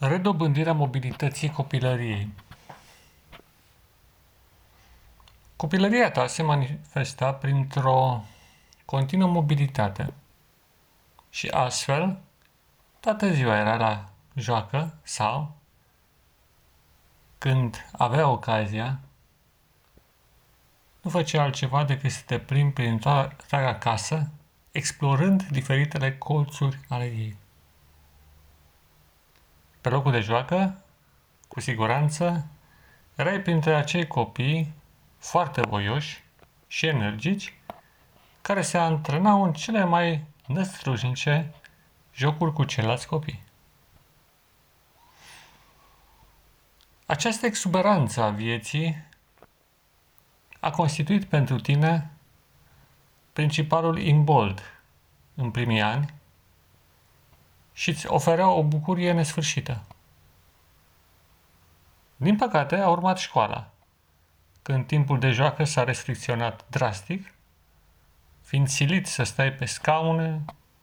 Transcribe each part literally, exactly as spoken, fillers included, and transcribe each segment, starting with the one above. Redobândirea mobilității copilăriei. Copilăria ta se manifesta printr-o continuă mobilitate și astfel toată ziua era la joacă sau, când avea ocazia, nu făcea altceva decât să te plimbi prin întreaga casă, explorând diferitele colțuri ale ei. Pe locul de joacă, cu siguranță, erai printre acei copii foarte voioși și energici care se antrenau în cele mai năstrușnice jocuri cu ceilalți copii. Această exuberanță a vieții a constituit pentru tine principalul imbold în primii ani și îți oferea o bucurie nesfârșită. Din păcate, a urmat școala, când timpul de joacă s-a restricționat drastic, fiind silit să stai pe scaune,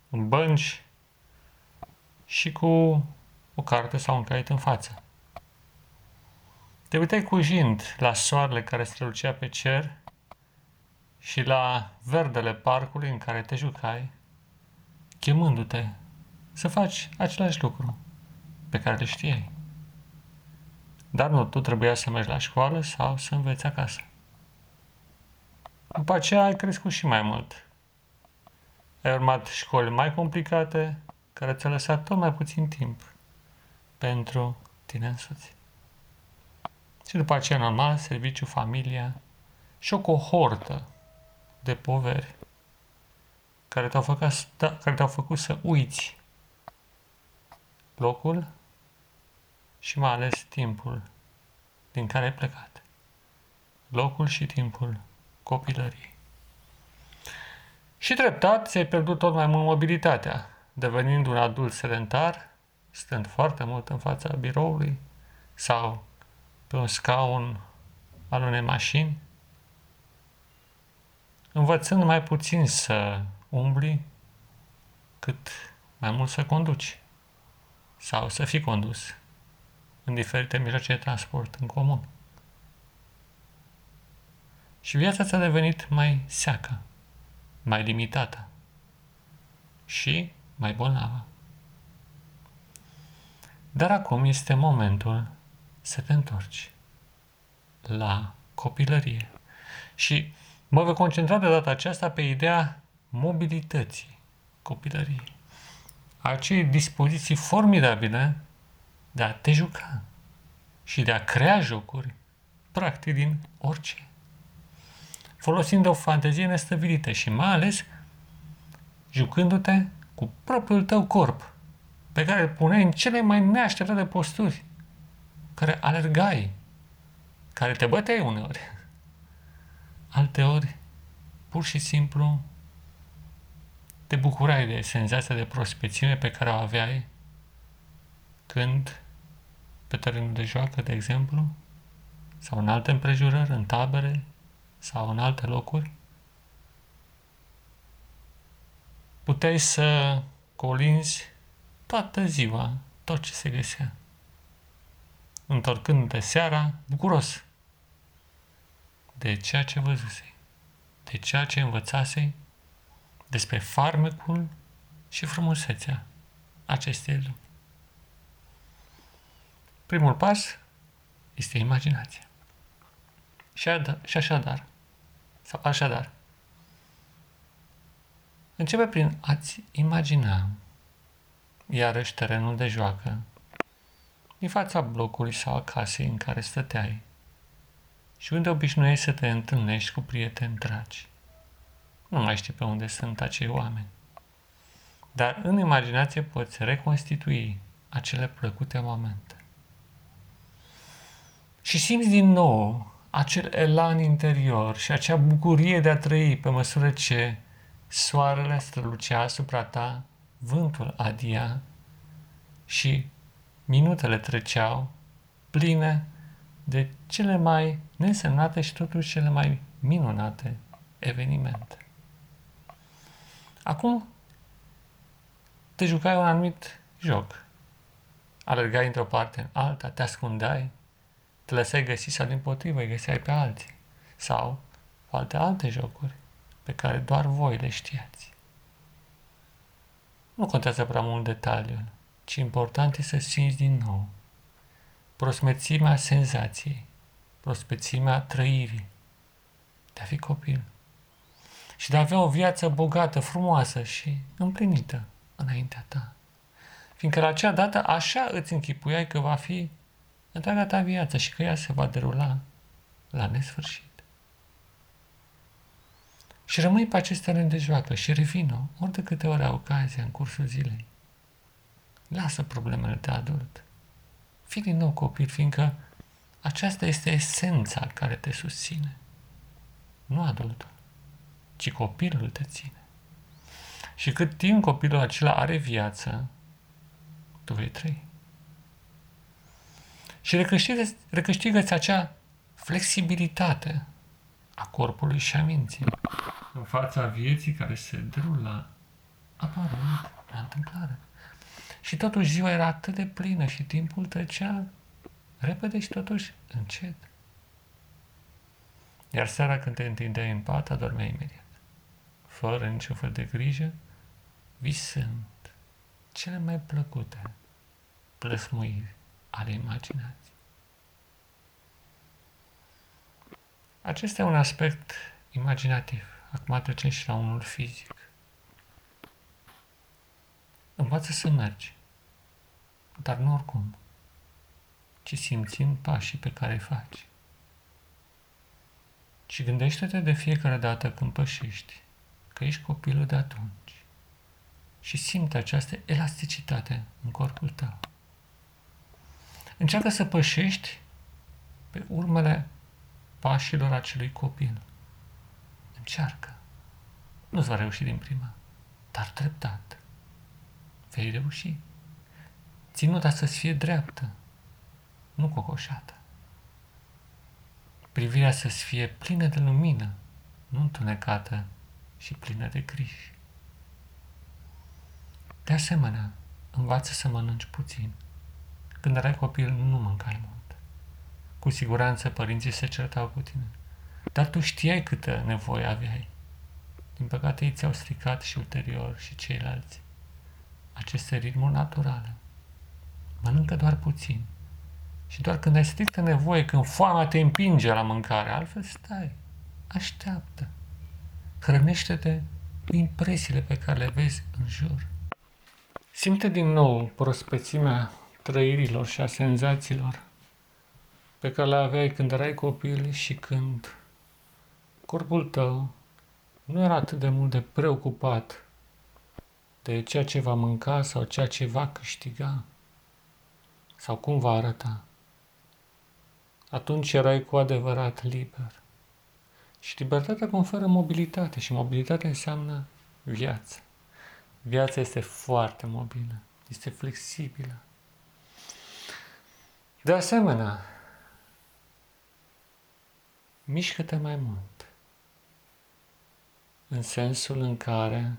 în bănci și cu o carte sau un caiet în față. Te uitai cu jind la soarele care strălucea pe cer și la verdele parcului în care te jucai, chemându-te să faci același lucru pe care le știai. Dar nu, tu trebuia să mergi la școală sau să înveți acasă. După aceea ai crescut și mai mult. Ai urmat școli mai complicate, care ți-au lăsat tot mai puțin timp pentru tine însuți. Și după aceea, normal, serviciu, familia și o cohortă de poveri care te-au făcut, care te-au făcut să uiți locul și mai ales timpul din care ai plecat. Locul și timpul copilăriei. Și treptat ți-ai pierdut tot mai mult mobilitatea, devenind un adult sedentar, stând foarte mult în fața biroului sau pe un scaun al unei mașini, învățând mai puțin să umbli, cât mai mult să conduci sau să fii condus în diferite mijloace de transport în comun. Și viața ți-a devenit mai seacă, mai limitată și mai bolnavă. Dar acum este momentul să te întorci la copilărie. Și mă voi concentra de data aceasta pe ideea mobilității copilăriei. Acei dispoziții formidabile de a te juca și de a crea jocuri, practic din orice, folosind o fantezie nestăvilită și mai ales jucându-te cu propriul tău corp, pe care îl puneai în cele mai neașteptate posturi, care alergai, care te băteai uneori, alteori pur și simplu te bucurai de senzația de prospețime pe care o aveai când pe terenul de joacă, de exemplu, sau în alte împrejurări, în tabere sau în alte locuri, puteai să colinzi toată ziua tot ce se găsea, întorcându-te seara bucuros de ceea ce văzusei, de ceea ce învățasei, despre farmecul și frumusețea acestei lumi. Primul pas este imaginația. Și, ad- și așadar, sau așadar, începe prin a-ți imagina iarăși terenul de joacă din fața blocului sau a casei în care stăteai și unde obișnuiești să te întâlnești cu prieteni dragi. Nu mai știi pe unde sunt acei oameni. Dar în imaginație poți reconstitui acele plăcute momente. Și simți din nou acel elan interior și acea bucurie de a trăi pe măsură ce soarele strălucea asupra ta, vântul adia și minutele treceau pline de cele mai neînsemnate și totuși cele mai minunate evenimente. Acum te jucai un anumit joc, alergai într-o parte în alta, te ascundeai, te lăsai găsi sau dimpotrivă îi găseai pe alții sau alte alte jocuri pe care doar voi le știați. Nu contează prea mult detaliul, ci important e să simți din nou prospețimea senzației, prospețimea trăirii, de a fi copil și de a avea o viață bogată, frumoasă și împlinită înaintea ta. Fiindcă la acea dată așa îți închipuiai că va fi întreaga ta viață și că ea se va derula la nesfârșit. Și rămâi pe acest teren de joacă și revină ori de câte ori ai ocazia în cursul zilei. Lasă problemele de adult. Fii din nou copil, fiindcă aceasta este esența care te susține. Nu adultul, ci copilul te ține. Și cât timp copilul acela are viață, tu vei trăi. Și recâștigă-ți, recâștigă-ți acea flexibilitate a corpului și a minții în fața vieții care se derula aparent la întâmplare. Și totuși ziua era atât de plină și timpul trecea repede și totuși încet. Iar seara când te întindeai în pat, adormeai imediat, fără niciun fel de grijă, visând cele mai plăcute plăsmuiri ale imaginației. Acesta e un aspect imaginativ. Acum trecem și la unul fizic. Învață să mergi, dar nu oricum, ci simțind pașii pe care îi faci. Și gândește-te de fiecare dată când pășești că ești copilul de atunci și simte această elasticitate în corpul tău. Încearcă să pășești pe urmele pașilor acelui copil. Încearcă. Nu-ți va reuși din prima, dar treptat vei reuși. Ținuta să-ți fie dreaptă, nu cocoșată. Privirea să-ți fie plină de lumină, nu întunecată și plină de griji. De asemenea, învață să mănânci puțin. Când erai copil, nu mâncai mult. Cu siguranță părinții se certau cu tine, dar tu știai câtă nevoie aveai. Din păcate, ei ți-au stricat și ulterior și ceilalți aceste ritmuri naturale. Mănâncă doar puțin. Și doar când ai strictă nevoie, când foamea te împinge la mâncare, altfel stai, așteaptă. Hrănește-te cu impresiile pe care le vezi în jur. Simte din nou prospețimea trăirilor și a senzațiilor pe care le aveai când erai copil și când corpul tău nu era atât de mult de preocupat de ceea ce va mânca sau ceea ce va câștiga sau cum va arăta. Atunci erai cu adevărat liber. Și libertatea conferă mobilitate și mobilitatea înseamnă viață. Viața este foarte mobilă, este flexibilă. De asemenea, mișcă-te mai mult, în sensul în care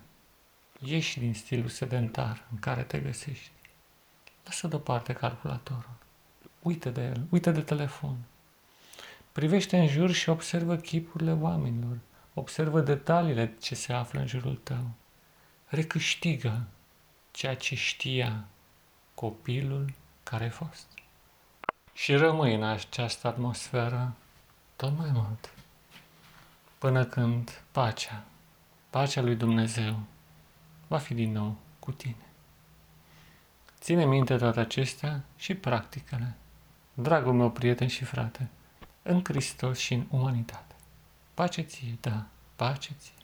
ieși din stilul sedentar în care te găsești. Lasă deoparte calculatorul, uită de el, uită de telefon. Privește în jur și observă chipurile oamenilor, observă detaliile ce se află în jurul tău. Recâștigă ceea ce știa copilul care a fost. Și rămâi în această atmosferă tot mai mult, până când pacea, pacea lui Dumnezeu, va fi din nou cu tine. Ține minte toate acestea și practicele, dragul meu prieten și frate, în Hristos și în umanitate. Pace ție, da, pace ție.